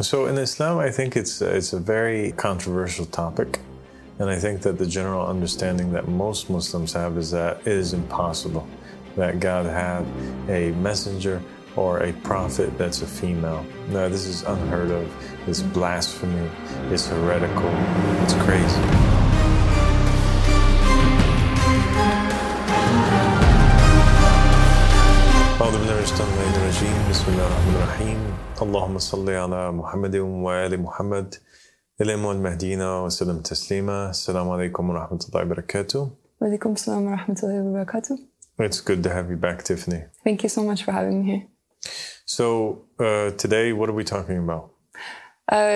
So in Islam, I think it's a very controversial topic. And I think that the general understanding that most Muslims have is that it is impossible that God had a messenger or a prophet that's a female. No, this is unheard of. It's blasphemy. It's heretical. It's crazy. Allahumma salli ala Muhammadin wa ali Muhammad. Imam al-Mahdina wa sallam taslima. Assalamu alaikum wa rahmatullahi wa barakatuh. Wa alaikum assalam wa rahmatullahi wa barakatuh. It's good to have you back, Tiffany. Thank you so much for having me here. So today, what are we talking about?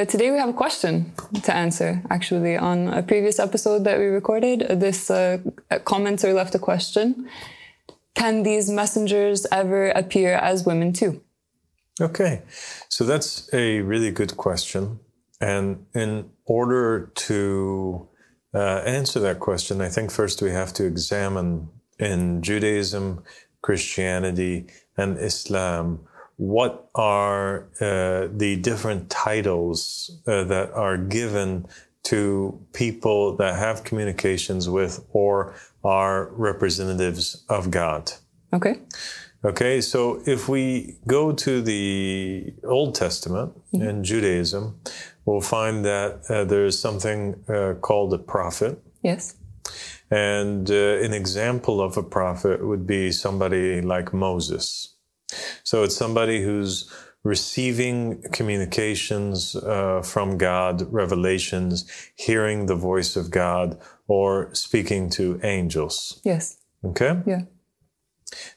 Today we have a question to answer, actually. On a previous episode that we recorded, this commenter left a question. Can these messengers ever appear as women too? Okay, so that's a really good question. And in order to answer that question, I think first we have to examine in Judaism, Christianity, and Islam, what are the different titles that are given to people that have communications with or are representatives of God. Okay. Okay, so if we go to the Old Testament in Judaism, we'll find that there is something called a prophet. Yes. And an example of a prophet would be somebody like Moses. So it's somebody who's receiving communications from God, revelations, hearing the voice of God, or speaking to angels. Yes. Okay? Yeah.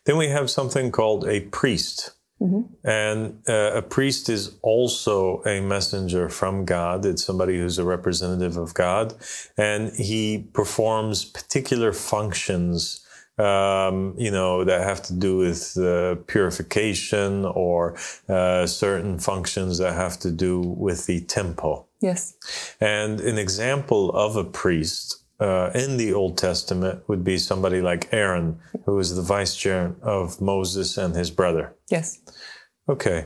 Then we have something called a priest. Mm-hmm. And a priest is also a messenger from God. It's somebody who's a representative of God. And he performs particular functions that have to do with purification or certain functions that have to do with the temple. Yes. And an example of a priest in the Old Testament would be somebody like Aaron, who is the vicegerent of Moses and his brother. Yes. Okay.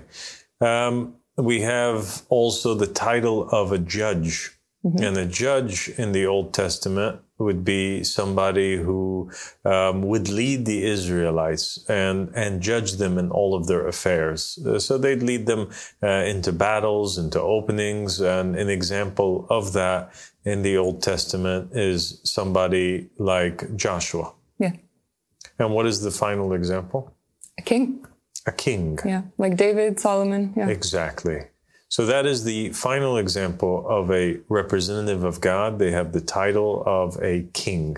We have also the title of a judge. Mm-hmm. And a judge in the Old Testament would be somebody who would lead the Israelites and judge them in all of their affairs. So they'd lead them into battles, into openings. And an example of that in the Old Testament is somebody like Joshua. Yeah. And what is the final example? A king. A king. Yeah, like David, Solomon. Yeah. Exactly. So that is the final example of a representative of God. They have the title of a king.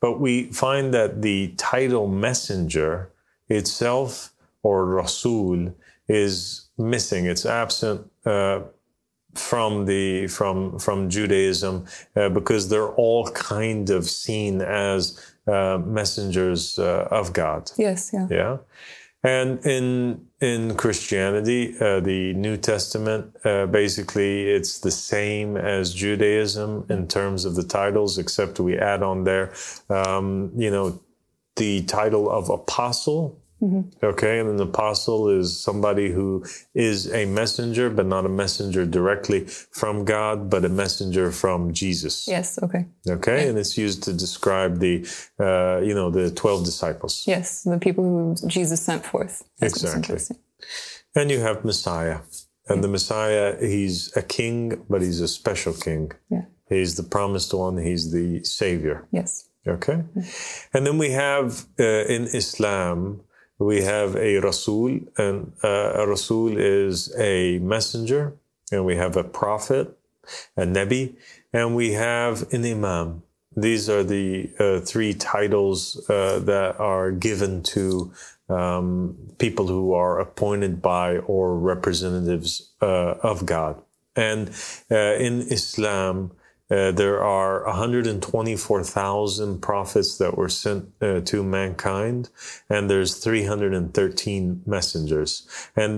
But we find that the title messenger itself, or Rasul, is missing. It's absent from Judaism because they're all kind of seen as messengers of God. Yes, yeah. Yeah. And in Christianity, the New Testament, basically it's the same as Judaism in terms of the titles, except we add on there, the title of apostle. Mm-hmm. Okay, and an apostle is somebody who is a messenger, but not a messenger directly from God, but a messenger from Jesus. Yes, okay. Okay, yeah. And it's used to describe the 12 disciples. Yes, the people who Jesus sent forth. That's exactly. And you have Messiah. And the Messiah, he's a king, but he's a special king. Yeah. He's the promised one. He's the savior. Yes. Okay. Yeah. And then we have in Islam... we have a Rasul, and a Rasul is a messenger, and we have a prophet, a Nabi, and we have an Imam. These are the three titles that are given to people who are appointed by or representatives of God. And in Islam, there are 124,000 prophets that were sent to mankind, and there's 313 messengers. And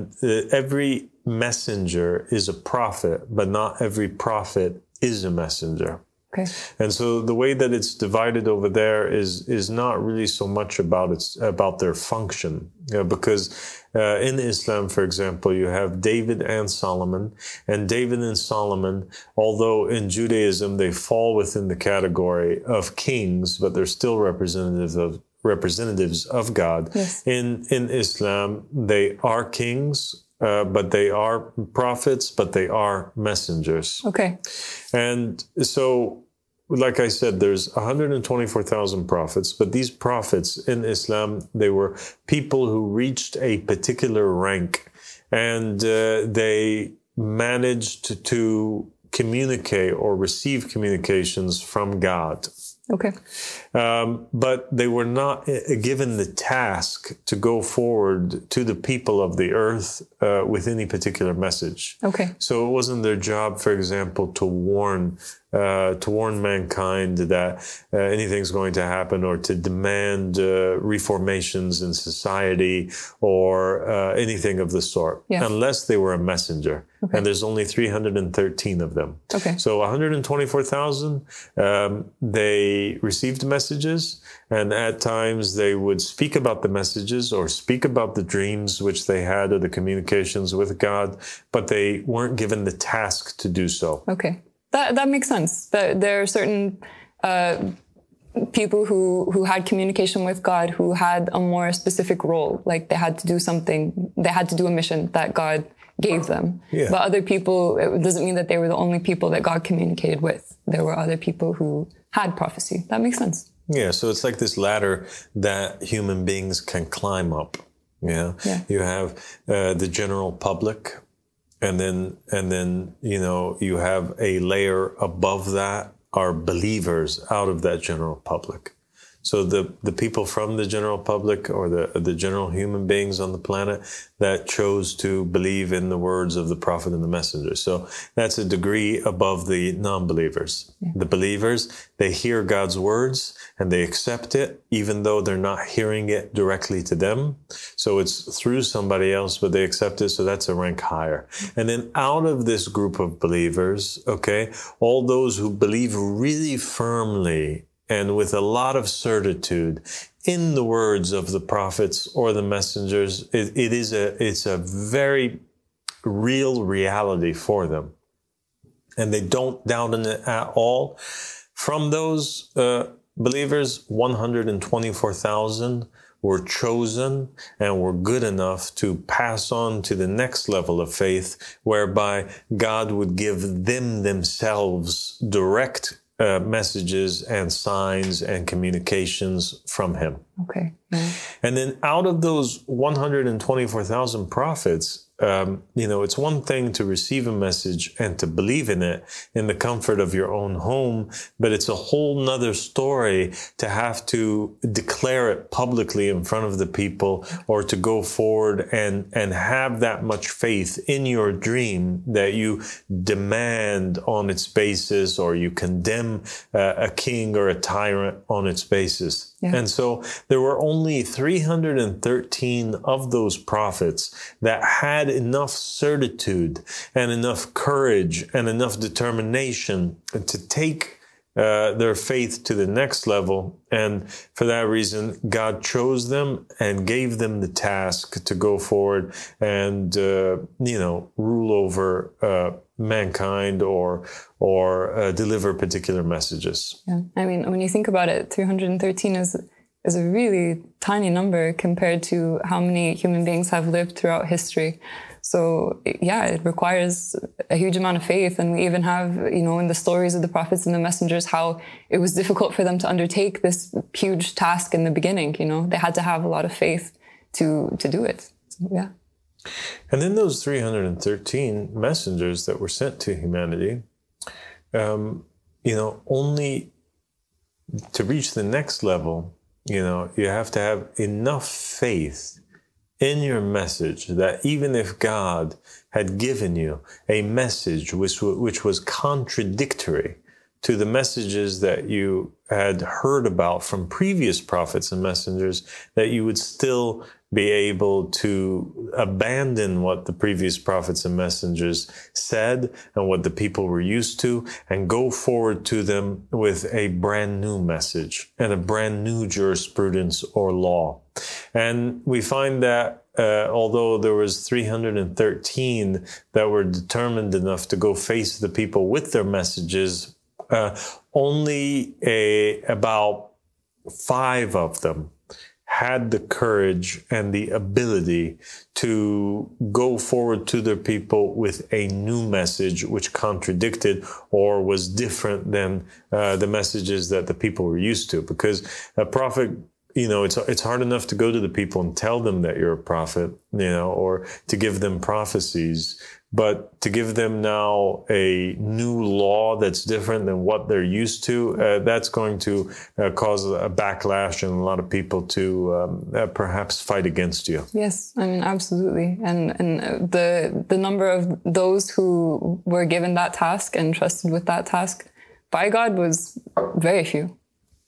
every messenger is a prophet, but not every prophet is a messenger. Okay. And so the way that it's divided over there is not really so much about it's about their function, because in Islam, for example, you have David and Solomon, and David and Solomon, although in Judaism they fall within the category of kings, but they're still representatives of God. Yes. In Islam, they are kings. But they are prophets, but they are messengers. Okay. And so, like I said, there's 124,000 prophets, but these prophets in Islam, they were people who reached a particular rank, and they managed to communicate or receive communications from God. Okay. But they were not given the task to go forward to the people of the earth with any particular message. Okay. So it wasn't their job, for example, to warn mankind that anything's going to happen, or to demand reformations in society, or anything of the sort, unless they were a messenger. Okay. And there's only 313 of them. Okay. So 124,000, they received messages, and at times they would speak about the messages or speak about the dreams which they had or the communications with God, but they weren't given the task to do so. Okay. That makes sense. There are certain people who had communication with God, who had a more specific role. Like they had to do something. They had to do a mission that God gave them. Yeah. But other people, it doesn't mean that they were the only people that God communicated with. There were other people who had prophecy. That makes sense. Yeah. So it's like this ladder that human beings can climb up. Yeah. You have the general public. And then, you have a layer above that are believers out of that general public. So the people from the general public, or the general human beings on the planet that chose to believe in the words of the prophet and the messenger. So that's a degree above the non-believers. Yeah. The believers, they hear God's words and they accept it, even though they're not hearing it directly to them. So it's through somebody else, but they accept it. So that's a rank higher. And then out of this group of believers, all those who believe really firmly and with a lot of certitude in the words of the prophets or the messengers, it's a very real reality for them. And they don't doubt in it at all. From those believers, 124,000 were chosen and were good enough to pass on to the next level of faith, whereby God would give them themselves direct messages and signs and communications from him. Okay. Mm-hmm. And then out of those 124,000 prophets, it's one thing to receive a message and to believe in it in the comfort of your own home, but it's a whole nother story to have to declare it publicly in front of the people, or to go forward and have that much faith in your dream that you demand on its basis, or you condemn a king or a tyrant on its basis. Yeah. And so there were only 313 of those prophets that had enough certitude and enough courage and enough determination to take their faith to the next level. And for that reason, God chose them and gave them the task to go forward and, rule over mankind or deliver particular messages. Yeah. I mean, when you think about it, 313 is a really tiny number compared to how many human beings have lived throughout history. So, it requires a huge amount of faith. And we even have, in the stories of the prophets and the messengers, how it was difficult for them to undertake this huge task in the beginning. They had to have a lot of faith to do it. So, yeah. And then those 313 messengers that were sent to humanity, only to reach the next level, you have to have enough faith in your message that even if God had given you a message which was contradictory to the messages that you had heard about from previous prophets and messengers, that you would still be able to abandon what the previous prophets and messengers said and what the people were used to, and go forward to them with a brand new message and a brand new jurisprudence or law. And we find that although there was 313 that were determined enough to go face the people with their messages, only about 5 of them had the courage and the ability to go forward to their people with a new message which contradicted or was different than the messages that the people were used to. Because a prophet, you know, it's hard enough to go to the people and tell them that you're a prophet, you know, or to give them prophecies, but to give them now a new law that's different than what they're used to, that's going to cause a backlash and a lot of people to perhaps fight against you. Yes, I mean, absolutely. And the number of those who were given that task and trusted with that task by God was very few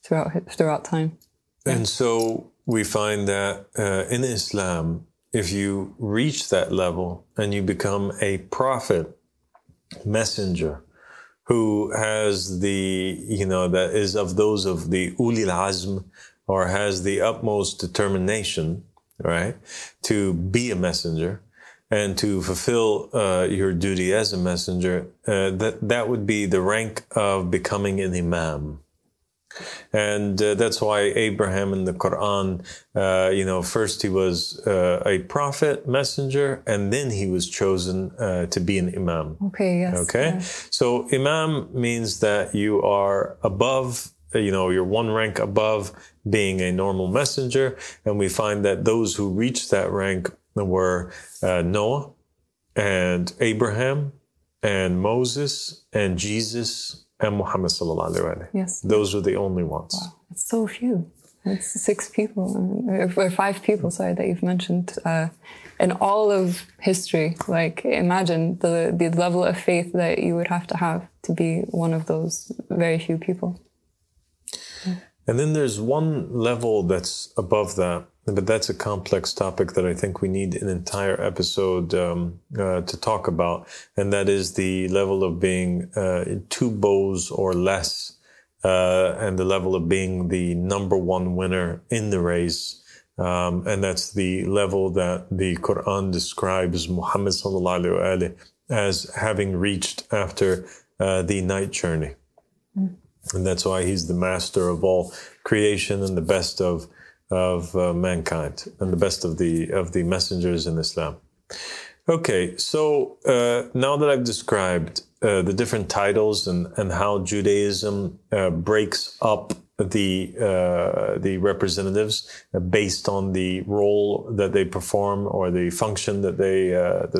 throughout time. And so we find that in Islam, if you reach that level and you become a prophet messenger who has the, you know, that is of those of the ulil azm, or has the utmost determination, right, to be a messenger and to fulfill your duty as a messenger, that would be the rank of becoming an imam. And that's why Abraham in the Quran, first he was a prophet, messenger, and then he was chosen to be an imam. Okay, yes. Okay, yeah. So imam means that you are above, you know, you're one rank above being a normal messenger. And we find that those who reached that rank were Noah and Abraham and Moses and Jesus and Muhammad sallallahu alaihi wasallam. Yes. Those were the only ones. Wow. It's so few. It's 6 people, or 5 people, sorry, that you've mentioned in all of history. Like, imagine the level of faith that you would have to have be one of those very few people. And then there's one level that's above that, but that's a complex topic that I think we need an entire episode to talk about, and that is the level of being 2 bows or less, and the level of being the number one winner in the race. And that's the level that the Quran describes Muhammad sallallahu alaihi as having reached after the night journey. And that's why he's the master of all creation and the best of mankind and the best of the messengers in Islam. Okay, so now that I've described the different titles and how Judaism breaks up the representatives based on the role that they perform or the function that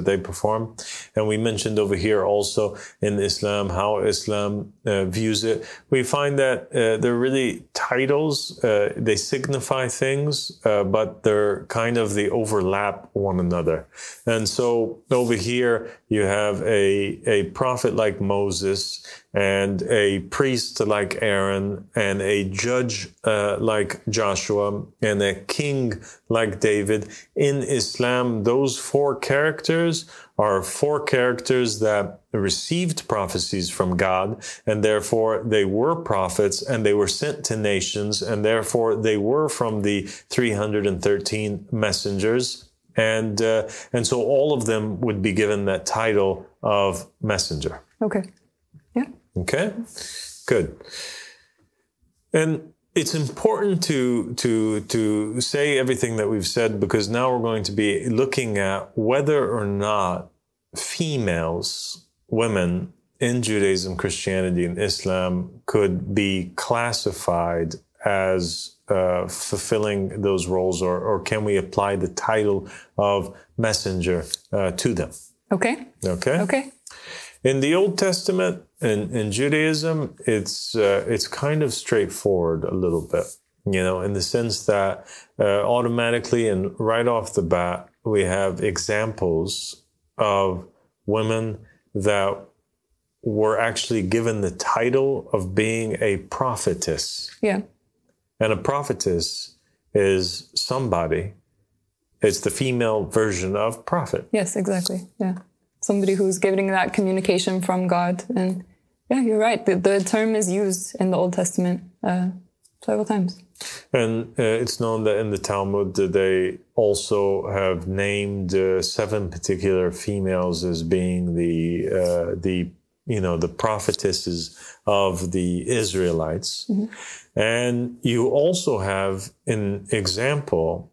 they perform, and we mentioned over here also in Islam how Islam views it. We find that they're really titles; they signify things, but they're kind of they overlap one another. And so over here you have a prophet like Moses, and a priest like Aaron, and a judge like Joshua, and a king like David. In Islam, those 4 characters are 4 characters that received prophecies from God, and therefore they were prophets, and they were sent to nations, and therefore they were from the 313 messengers. And so all of them would be given that title of messenger. Okay. Yeah. Okay, good. And it's important to say everything that we've said, because now we're going to be looking at whether or not females, women in Judaism, Christianity, and Islam could be classified as fulfilling those roles, or can we apply the title of messenger to them? Okay. Okay. Okay. In the Old Testament, in Judaism, it's kind of straightforward a little bit, you know, in the sense that automatically and right off the bat, we have examples of women that were actually given the title of being a prophetess. Yeah. And a prophetess is somebody. It's the female version of prophet. Yes, exactly. Yeah. Somebody who's giving that communication from God. And yeah, you're right. The term is used in the Old Testament several times. And it's known that in the Talmud they also have named seven particular females as being the prophetesses of the Israelites. Mm-hmm. And you also have an example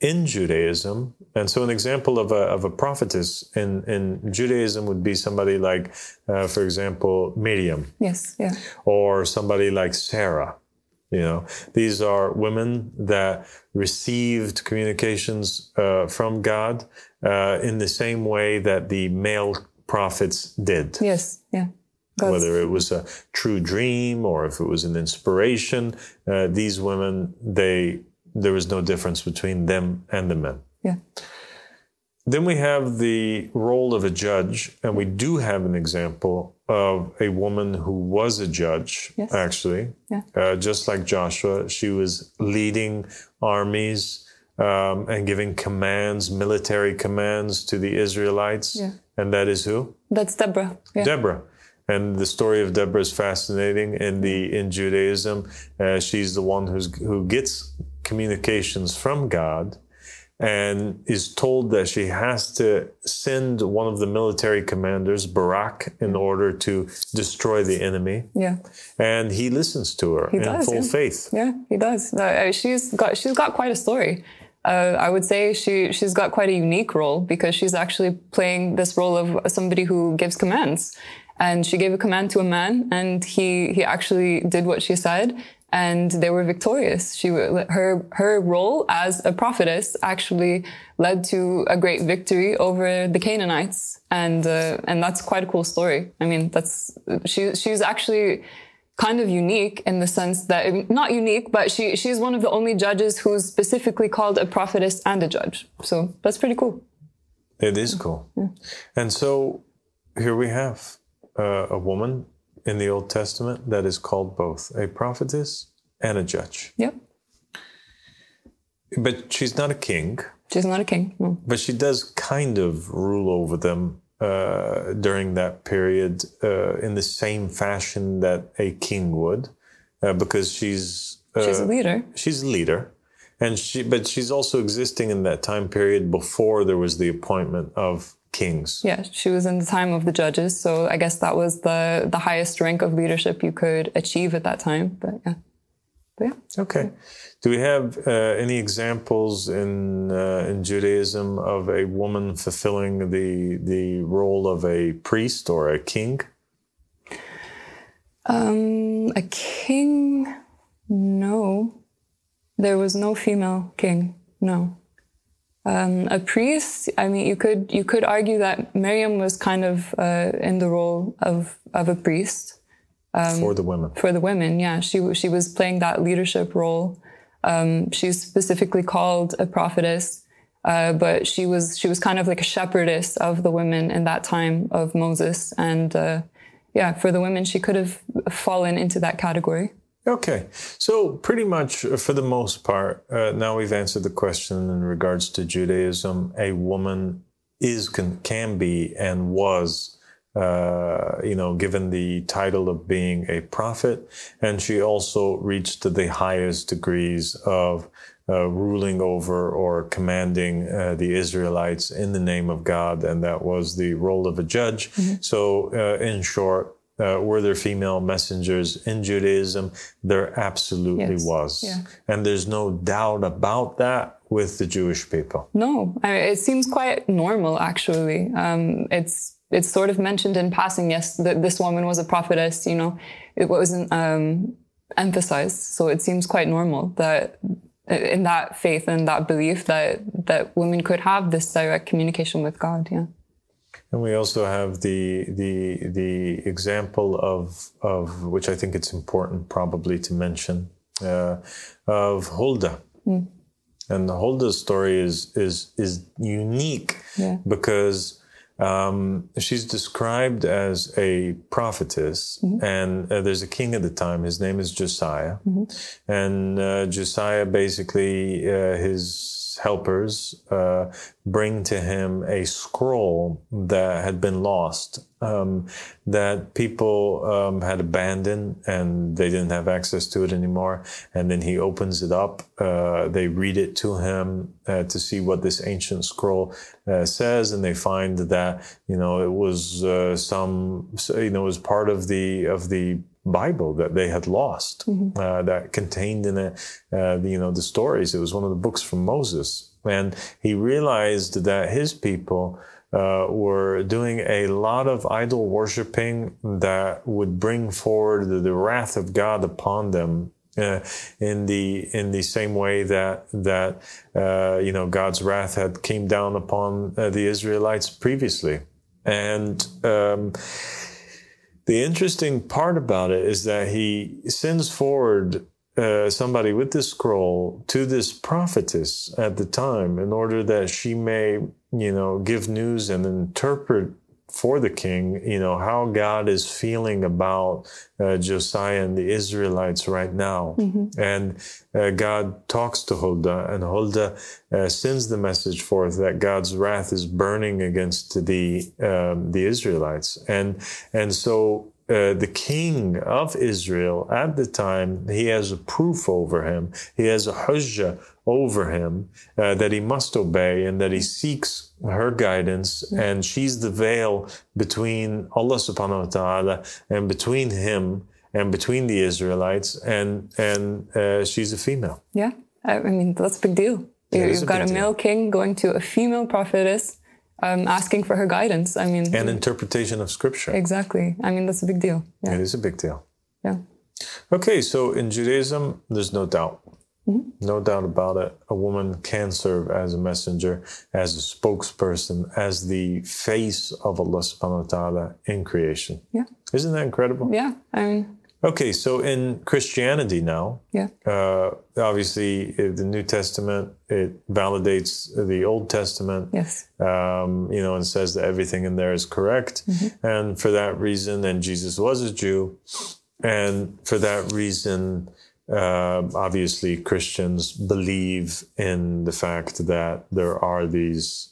in Judaism. And so an example of a prophetess in Judaism would be somebody like, for example, Miriam. Yes, yeah. Or somebody like Sarah. You know, these are women that received communications from God in the same way that the male prophets did. Yes, yeah. God's. Whether it was a true dream or if it was an inspiration, these women, there was no difference between them and the men. Yeah. Then we have the role of a judge, and we do have an example of a woman who was a judge, yes. Actually. Yeah. Just like Joshua, she was leading armies and giving commands, military commands to the Israelites. Yeah. And that is who? That's Deborah. Yeah. Deborah. And the story of Deborah is fascinating in Judaism. She's the one who gets communications from God and is told that she has to send one of the military commanders, Barak, in order to destroy the enemy. Yeah. And he listens to her in full faith. Yeah, he does. She's got quite a story. I would say she's got quite a unique role because she's actually playing this role of somebody who gives commands. And she gave a command to a man, and he actually did what she said. And they were victorious. Her role as a prophetess actually led to a great victory over the Canaanites, and that's quite a cool story. I mean, she's actually kind of unique in the sense that not unique, but she's one of the only judges who's specifically called a prophetess and a judge. So that's pretty cool. It is cool. Yeah. And so here we have a woman in the Old Testament that is called both a prophetess and a judge. Yep. But she's not a king. She's not a king. No. But she does kind of rule over them during that period in the same fashion that a king would, because she's a leader. She's a leader. But she's also existing in that time period before there was the appointment of kings. Yeah, she was in the time of the judges, so I guess that was the highest rank of leadership you could achieve at that time. But yeah. Okay. Do we have any examples in Judaism of a woman fulfilling the role of a priest or a king? A king? No, there was no female king. No. A priest, I mean, you could argue that Miriam was kind of in the role of a priest. For the women. For the women, yeah. She was playing that leadership role. She's specifically called a prophetess, but she was kind of like a shepherdess of the women in that time of Moses. And for the women, she could have fallen into that category. Okay, so pretty much for the most part, now we've answered the question in regards to Judaism. A woman can be and was, given the title of being a prophet, and she also reached the highest degrees of ruling over or commanding the Israelites in the name of God, and that was the role of a judge. Mm-hmm. So, in short. Were there female messengers in Judaism? There absolutely was. Yeah. And there's no doubt about that with the Jewish people. No, it seems quite normal, actually. It's sort of mentioned in passing, yes, that this woman was a prophetess, you know. It wasn't emphasized, so it seems quite normal that in that faith and that belief that women could have this direct communication with God, yeah. And we also have the example of which I think it's important probably to mention of Huldah. Mm. And Huldah's story is unique because She's described as a prophetess, mm-hmm. and there's a king at the time. His name is Josiah, mm-hmm. and Josiah basically his helpers bring to him a scroll that had been lost, that people had abandoned, and they didn't have access to it anymore. And then he opens it up. They read it to him to see what this ancient scroll says, and they find that it was it was part of the Bible that they had lost, mm-hmm. That contained in it the stories. It was one of the books from Moses. And he realized that his people were doing a lot of idol worshiping that would bring forward the wrath of God upon them in the same way that God's wrath had came down upon the Israelites previously. And the interesting part about it is that he sends forward somebody with this scroll to this prophetess at the time in order that she may, give news and interpret for the king, how God is feeling about Josiah and the Israelites right now. Mm-hmm. And God talks to Huldah, and Huldah sends the message forth that God's wrath is burning against the Israelites. And so the king of Israel at the time, he has a proof over him. He has a hujjah over him that he must obey, and that he seeks her guidance. Mm-hmm. And she's the veil between Allah subhanahu wa ta'ala and between him and between the Israelites. And she's a female. Yeah. I mean, that's a big deal. You've got a male king going to a female prophetess, asking for her guidance. I mean, an interpretation of scripture. Exactly. I mean, that's a big deal. Yeah. It is a big deal. Yeah. Okay, so in Judaism, there's no doubt. Mm-hmm. No doubt about it. A woman can serve as a messenger, as a spokesperson, as the face of Allah subhanahu wa ta'ala in creation. Yeah. Isn't that incredible? Yeah. I mean, okay, so in Christianity now, obviously the New Testament, it validates the Old Testament, yes. And says that everything in there is correct. Mm-hmm. And for that reason, and Jesus was a Jew, and for that reason, obviously Christians believe in the fact that there are these,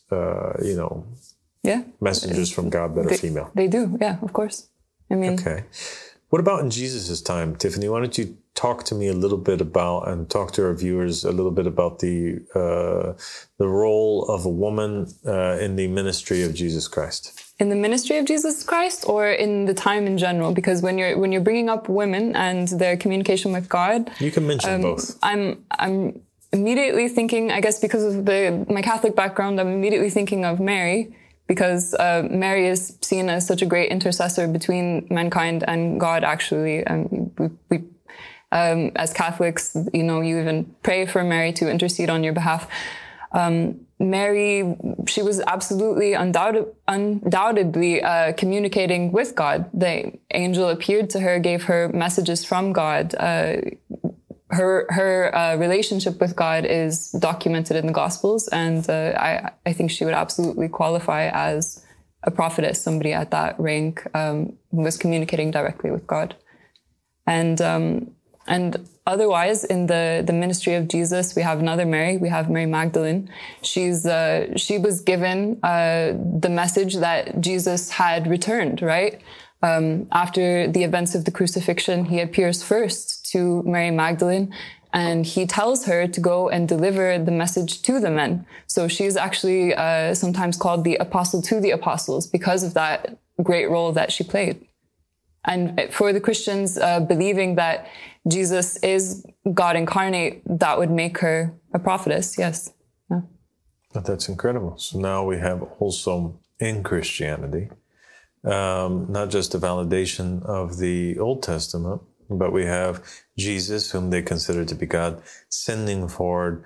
messengers from God that are female. They do, yeah, of course. I mean... Okay. What about in Jesus' time, Tiffany? Why don't you talk to me a little bit about, and talk to our viewers a little bit about the role of a woman in the ministry of Jesus Christ? In the ministry of Jesus Christ, or in the time in general? Because when you're bringing up women and their communication with God, you can mention both. I'm immediately thinking, I guess, because of my Catholic background, I'm immediately thinking of Mary. Because Mary is seen as such a great intercessor between mankind and God, actually. We, as Catholics, you even pray for Mary to intercede on your behalf. Mary, she was absolutely undoubtedly communicating with God. The angel appeared to her, gave her messages from God. Her relationship with God is documented in the Gospels, and I think she would absolutely qualify as a prophetess, somebody at that rank who was communicating directly with God. And otherwise, in the ministry of Jesus, we have another Mary. We have Mary Magdalene. She was given the message that Jesus had returned, right? After the events of the crucifixion, he appears first to Mary Magdalene, and he tells her to go and deliver the message to the men. So she's actually sometimes called the apostle to the apostles because of that great role that she played. And for the Christians, believing that Jesus is God incarnate, that would make her a prophetess, yes. Yeah. That's incredible. So now we have also in Christianity... not just a validation of the Old Testament, but we have Jesus, whom they consider to be God, sending forward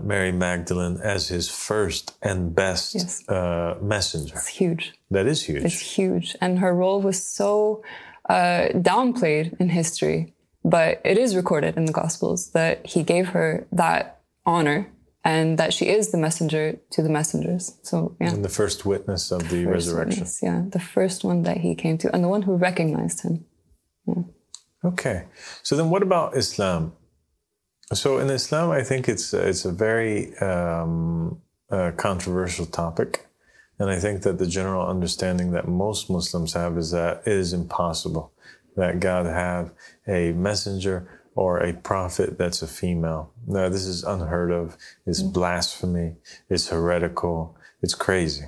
Mary Magdalene as his first and best messenger. It's huge. That is huge. It's huge. And her role was so downplayed in history, but it is recorded in the Gospels that he gave her that honor and that she is the messenger to the messengers. So, yeah. And the first witness of the resurrection. Witness, yeah, the first one that he came to and the one who recognized him. Yeah. Okay. So then what about Islam? So in Islam, I think it's a very controversial topic. And I think that the general understanding that most Muslims have is that it is impossible that God have a messenger or a prophet that's a female. Now, this is unheard of. It's blasphemy. It's heretical. It's crazy.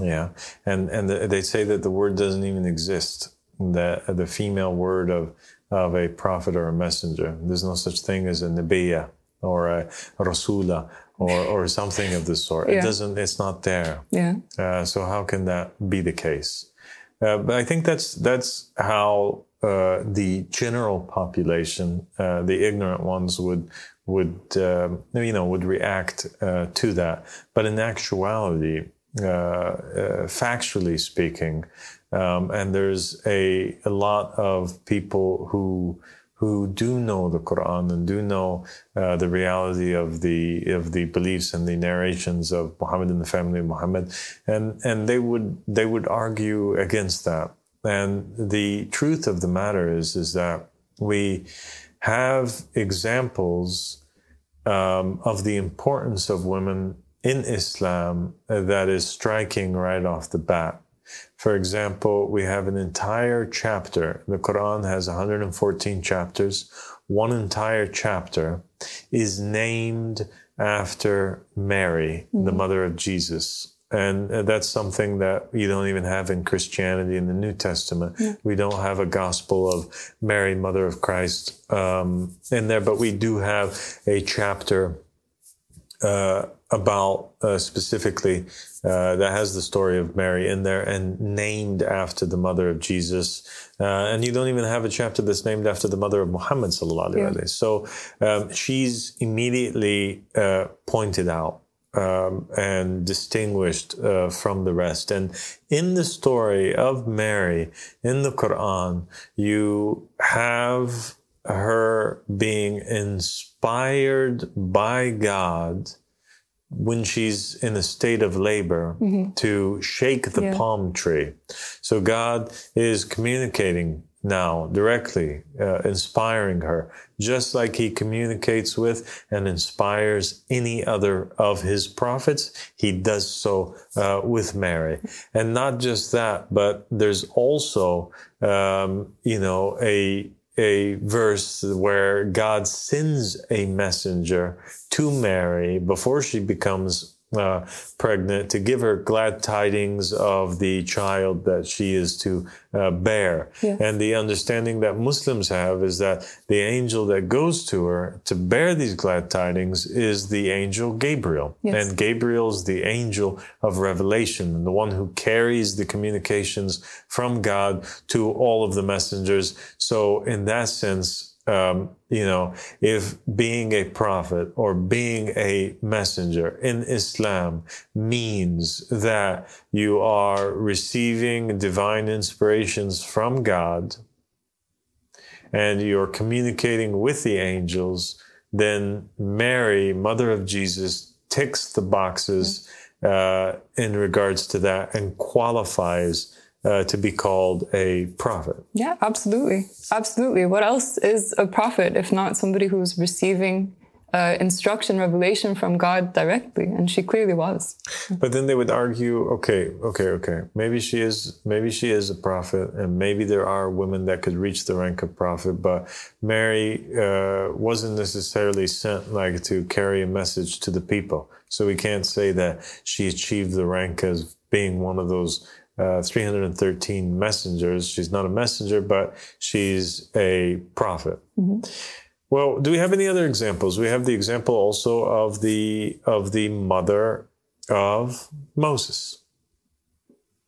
Yeah. And they say that the word doesn't even exist, that the female word of a prophet or a messenger. There's no such thing as a nabiyya or a rasula or something of the sort. Yeah. It doesn't, it's not there. Yeah. So how can that be the case? But I think that's how the general population, the ignorant ones would react to that. But in actuality, factually speaking, and there's a lot of people who do know the Quran and do know the reality of the beliefs and the narrations of Muhammad and the family of Muhammad, and they would argue against that. And the truth of the matter is that we have examples of the importance of women in Islam that is striking right off the bat. For example, we have an entire chapter. The Quran has 114 chapters. One entire chapter is named after Mary, the mother of Jesus. And that's something that you don't even have in Christianity in the New Testament. Yeah. We don't have a gospel of Mary, mother of Christ, in there, but we do have a chapter about specifically that has the story of Mary in there and named after the mother of Jesus. And you don't even have a chapter that's named after the mother of Muhammad sallallahu alaihi wasallam. So she's immediately pointed out and distinguished from the rest. And in the story of Mary in the Quran, you have her being inspired by God when she's in a state of labor to shake the palm tree. So God is communicating now directly, inspiring her, just like he communicates with and inspires any other of his prophets. He does so with Mary. And not just that, but there's also, a verse where God sends a messenger to Mary before she becomes pregnant to give her glad tidings of the child that she is to bear. Yeah. And the understanding that Muslims have is that the angel that goes to her to bear these glad tidings is the angel Gabriel. Yes. And Gabriel's the angel of revelation, the one who carries the communications from God to all of the messengers. So in that sense, if being a prophet or being a messenger in Islam means that you are receiving divine inspirations from God and you're communicating with the angels, then Mary, mother of Jesus, ticks the boxes in regards to that and qualifies to be called a prophet. Yeah, absolutely. Absolutely. What else is a prophet if not somebody who's receiving instruction, revelation from God directly? And she clearly was. But then they would argue, okay. Maybe she is a prophet, and maybe there are women that could reach the rank of prophet, but Mary wasn't necessarily sent like to carry a message to the people. So we can't say that she achieved the rank as being one of those 313 messengers. She's not a messenger, but she's a prophet. Mm-hmm. Well, do we have any other examples? We have the example also of the mother of Moses.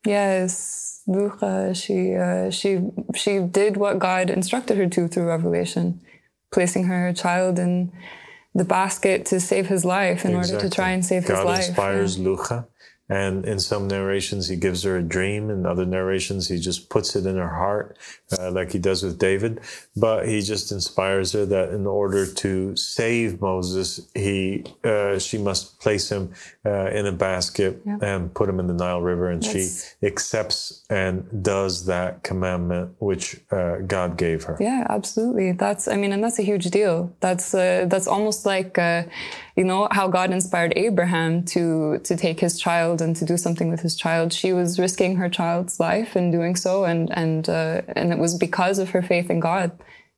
Yes, Huldah. She did what God instructed her to through revelation, placing her child in the basket to save his life in order to try and save his life. God inspires Huldah And in some narrations, he gives her a dream. In other narrations, he just puts it in her heart, like he does with David. But he just inspires her that in order to save Moses, she must place him in a basket and put him in the Nile River. And she accepts and does that commandment, which God gave her. Yeah, absolutely. That's a huge deal. That's almost like, how God inspired Abraham to take his child and to do something with his child. She was risking her child's life in doing so, and it was because of her faith in God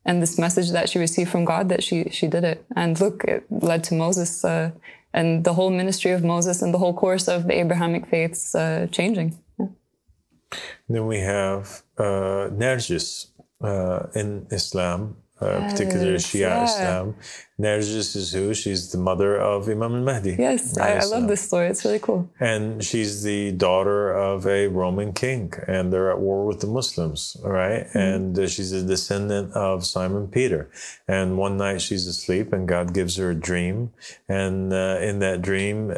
and this message that she received from God that she did it. And look, it led to Moses and the whole ministry of Moses and the whole course of the Abrahamic faiths changing. Yeah. Then we have Narjis in Islam. Particularly Shia Islam. Narjis is who? She's the mother of Imam al-Mahdi. Yes, I love this story. It's really cool. And she's the daughter of a Roman king, and they're at war with the Muslims, right? Mm-hmm. And she's a descendant of Simon Peter. And one night she's asleep, and God gives her a dream. And in that dream,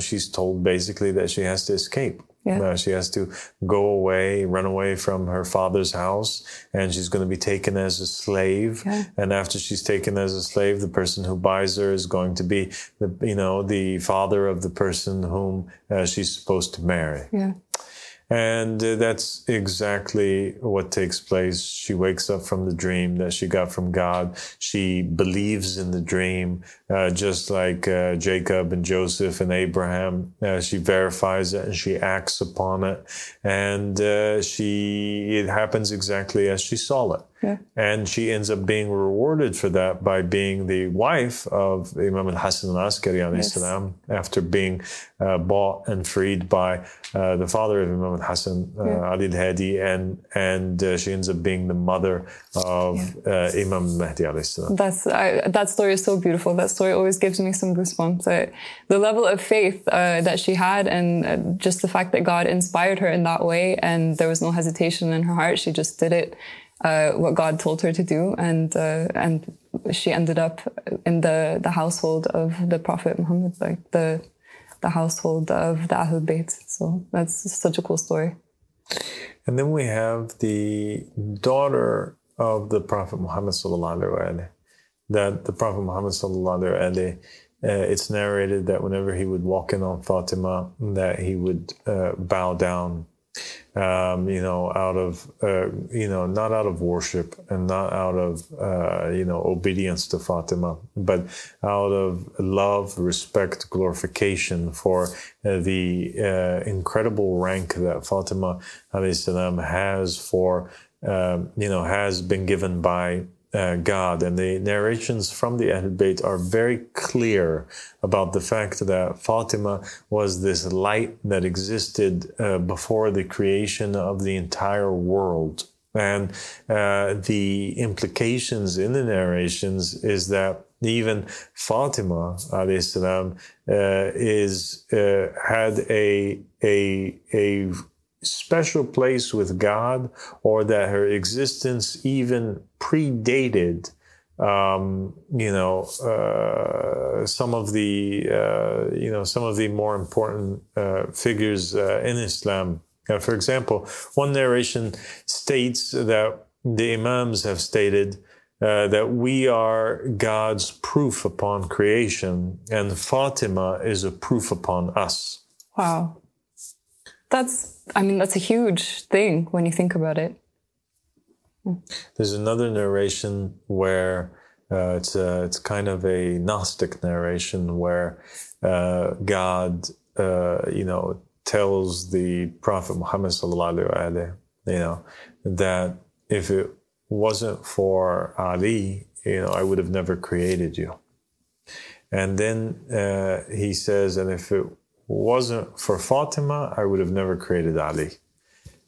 she's told basically that she has to escape. Yeah. She has to run away from her father's house, and she's going to be taken as a slave. Yeah. And after she's taken as a slave, the person who buys her is going to be the father of the person whom she's supposed to marry. Yeah. And that's exactly what takes place. She wakes up from the dream that she got from God. She believes in the dream, just like Jacob and Joseph and Abraham. She verifies it and she acts upon it. And it happens exactly as she saw it. Yeah. And she ends up being rewarded for that by being the wife of Imam al-Hasan al-Askari al-Islam after being bought and freed by the father of Imam al-Hasan, Ali al-Hadi, and she ends up being the mother of Imam al-Mahdi al-Islam. That story is so beautiful. That story always gives me some goosebumps. The level of faith that she had, and just the fact that God inspired her in that way, and there was no hesitation in her heart. She just did it. What God told her to do, and she ended up in the household of the Prophet Muhammad, like the household of the Ahlul Bayt. So that's such a cool story. And then we have the daughter of the Prophet Muhammad sallallahu alaihi wasallam. That the Prophet Muhammad sallallahu alaihi wasallam, it's narrated that whenever he would walk in on Fatima, that he would bow down. Out of, not out of worship and not out of, obedience to Fatima, but out of love, respect, glorification for the incredible rank that Fatima alayhi salam has has been given by God. And the narrations from the Ahlul Bayt are very clear about the fact that Fatima was this light that existed before the creation of the entire world. And the implications in the narrations is that even Fatima alayhi salam had a special place with God, or that her existence even predated, some of the more important figures in Islam. For example, one narration states that the Imams have stated that we are God's proof upon creation, and Fatima is a proof upon us. Wow. That's a huge thing when you think about it. There's another narration where it's kind of a Gnostic narration where God, tells the Prophet Muhammad sallallahu alaihi wasallam, that if it wasn't for Ali, I would have never created you. And then he says, and if it wasn't for Fatima, I would have never created Ali.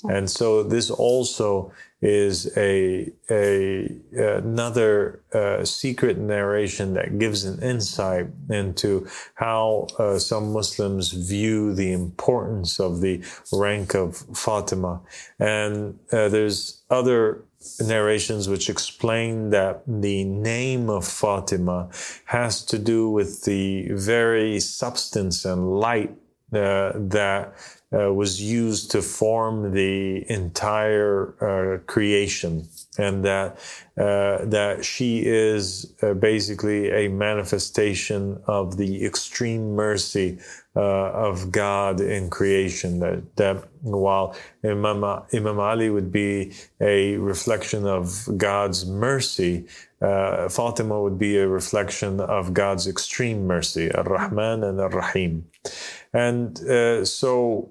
And so this also is another secret narration that gives an insight into how some Muslims view the importance of the rank of Fatima. And there's other narrations which explain that the name of Fatima has to do with the very substance and light that was used to form the entire creation, and that she is basically a manifestation of the extreme mercy of God in creation. That while Imam Ali would be a reflection of God's mercy, Fatima would be a reflection of God's extreme mercy, Ar-Rahman and Ar-Rahim. And so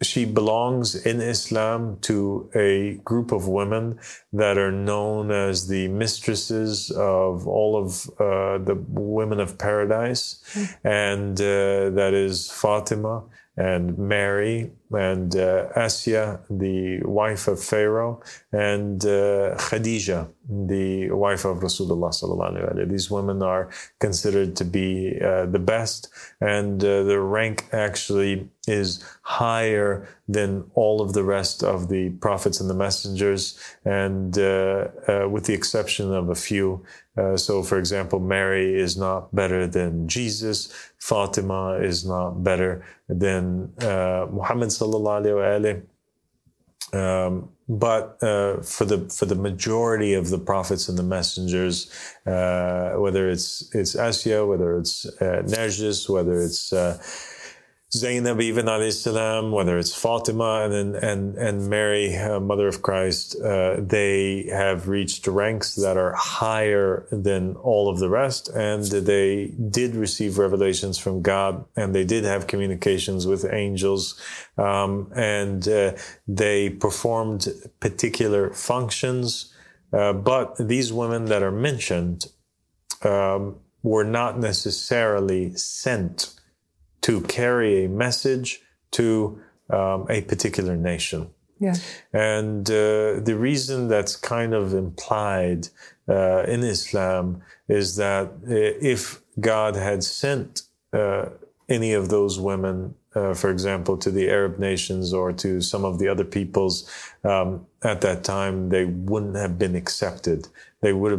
she belongs in Islam to a group of women that are known as the mistresses of all of the women of paradise. And that is Fatima and Mary and Asya, the wife of Pharaoh, and Khadija, the wife of Rasulullah sallallahu alaihi wasallam. These women are considered to be the best, and their rank actually is higher than all of the rest of the prophets and the messengers, and with the exception of a few. So, for example, Mary is not better than Jesus. Fatima is not better than Muhammad sallallahu alaihi wasallam. But for the majority of the prophets and the messengers, whether it's Asya, whether it's Narjis, whether it's Zainab ibn Ali, whether it's Fatima and Mary, Mother of Christ, they have reached ranks that are higher than all of the rest, and they did receive revelations from God, and they did have communications with angels, and they performed particular functions. But these women that are mentioned were not necessarily sent to carry a message to a particular nation. Yeah. And the reason that's kind of implied in Islam is that if God had sent any of those women, for example, to the Arab nations or to some of the other peoples at that time, they wouldn't have been accepted. They would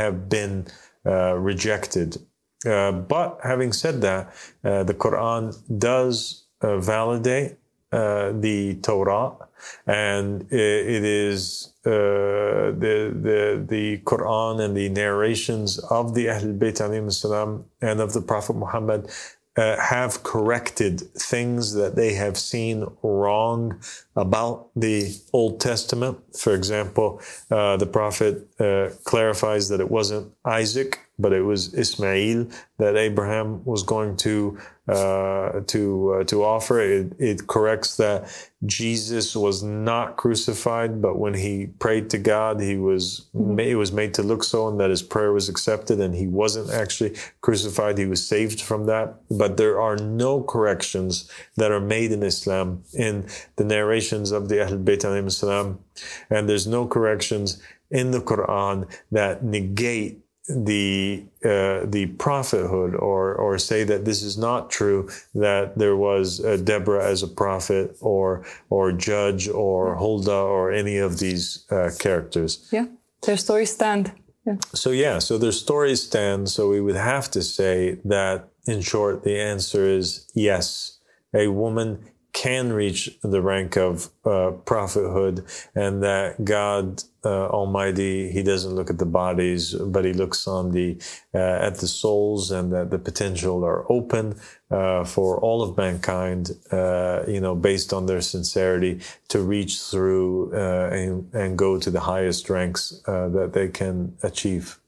have been rejected. But having said that, the Quran does validate the Torah, and it is the Quran and the narrations of the Ahlul Bayt alayhim salam and of the Prophet Muhammad have corrected things that they have seen wrong about the Old Testament. For example, the Prophet clarifies that it wasn't Isaac, but it was Ismail that Abraham was going to offer. It corrects that Jesus was not crucified, but when he prayed to God, it was made to look so, and that his prayer was accepted, and he wasn't actually crucified. He was saved from that. But there are no corrections that are made in Islam in the narrations of the Ahlul Bayt alayhim salam, and there's no corrections in the Quran that negate the prophethood or say that this is not true, that there was Deborah as a prophet or judge or Huldah or any of these characters. Yeah, their stories stand. Yeah. So their stories stand. So we would have to say that, in short, the answer is yes, a woman can reach the rank of prophethood, and that God Almighty, he doesn't look at the bodies, but he looks on at the souls, and that the potential are open for all of mankind, based on their sincerity, to reach through and go to the highest ranks that they can achieve.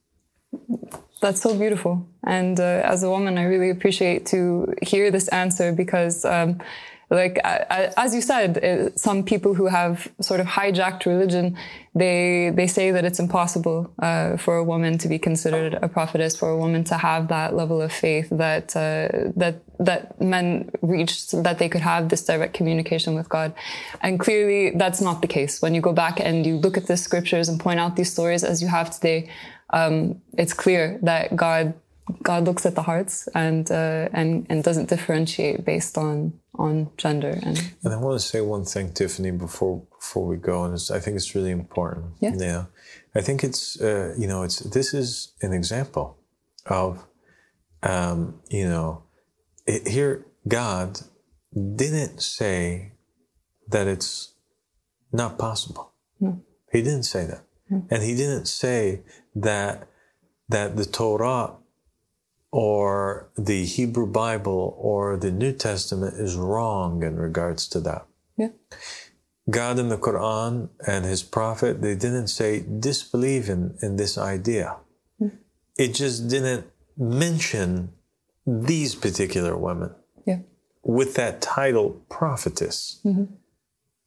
That's so beautiful. And as a woman, I really appreciate to hear this answer, because as you said, some people who have sort of hijacked religion, they say that it's impossible for a woman to be considered a prophetess, for a woman to have that level of faith that men reached, that they could have this direct communication with God. And clearly that's not the case. When you go back and you look at the scriptures and point out these stories as you have today, it's clear that God looks at the hearts and doesn't differentiate based on gender. And I want to say one thing, Tiffany, before we go, and I think it's really important. Yeah. Yeah. I think it's this is an example of here God didn't say that it's not possible. Mm. He didn't say that. Mm. And he didn't say that the Torah or the Hebrew Bible or the New Testament is wrong in regards to that. Yeah. God in the Quran and his prophet, they didn't say disbelieve in this idea. Mm. It just didn't mention these particular women with that title prophetess. Mm-hmm.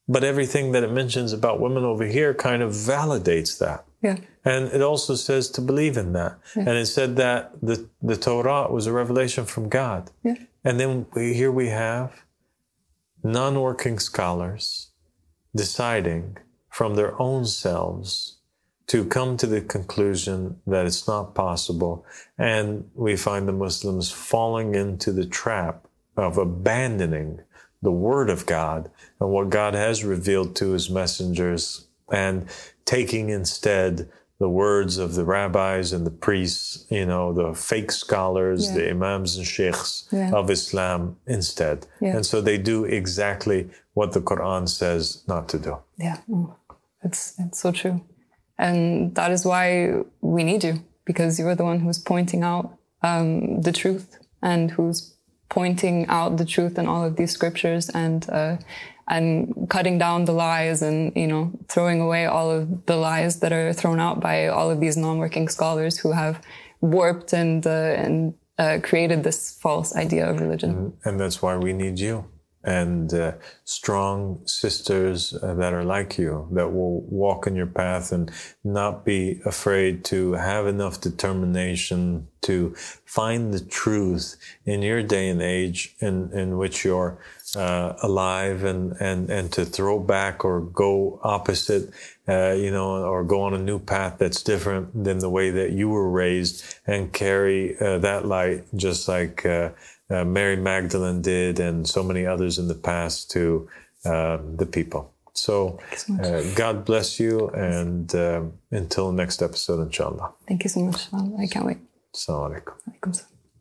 But everything that it mentions about women over here kind of validates that. Yeah. And it also says to believe in that. Yeah. And it said that the Torah was a revelation from God. Yeah. And then here we have non-working scholars deciding from their own selves to come to the conclusion that it's not possible. And we find the Muslims falling into the trap of abandoning the word of God and what God has revealed to his messengers and taking instead the words of the rabbis and the priests, the fake scholars, the imams and sheikhs of Islam instead. Yeah. And so they do exactly what the Quran says not to do. Yeah, that's so true. And that is why we need you, because you are the one who's pointing out the truth and who's pointing out the truth in all of these scriptures and cutting down the lies and, throwing away all of the lies that are thrown out by all of these non-working scholars who have warped and created this false idea of religion. And that's why we need you and strong sisters that are like you, that will walk in your path and not be afraid, to have enough determination to find the truth in your day and age in which you're alive, and to throw back or go opposite, or go on a new path that's different than the way that you were raised, and carry that light just like Mary Magdalene did, and so many others in the past, to the people. So God bless you, and until next episode, inshallah. Thank you so much. I can't wait. Assalamu alaikum.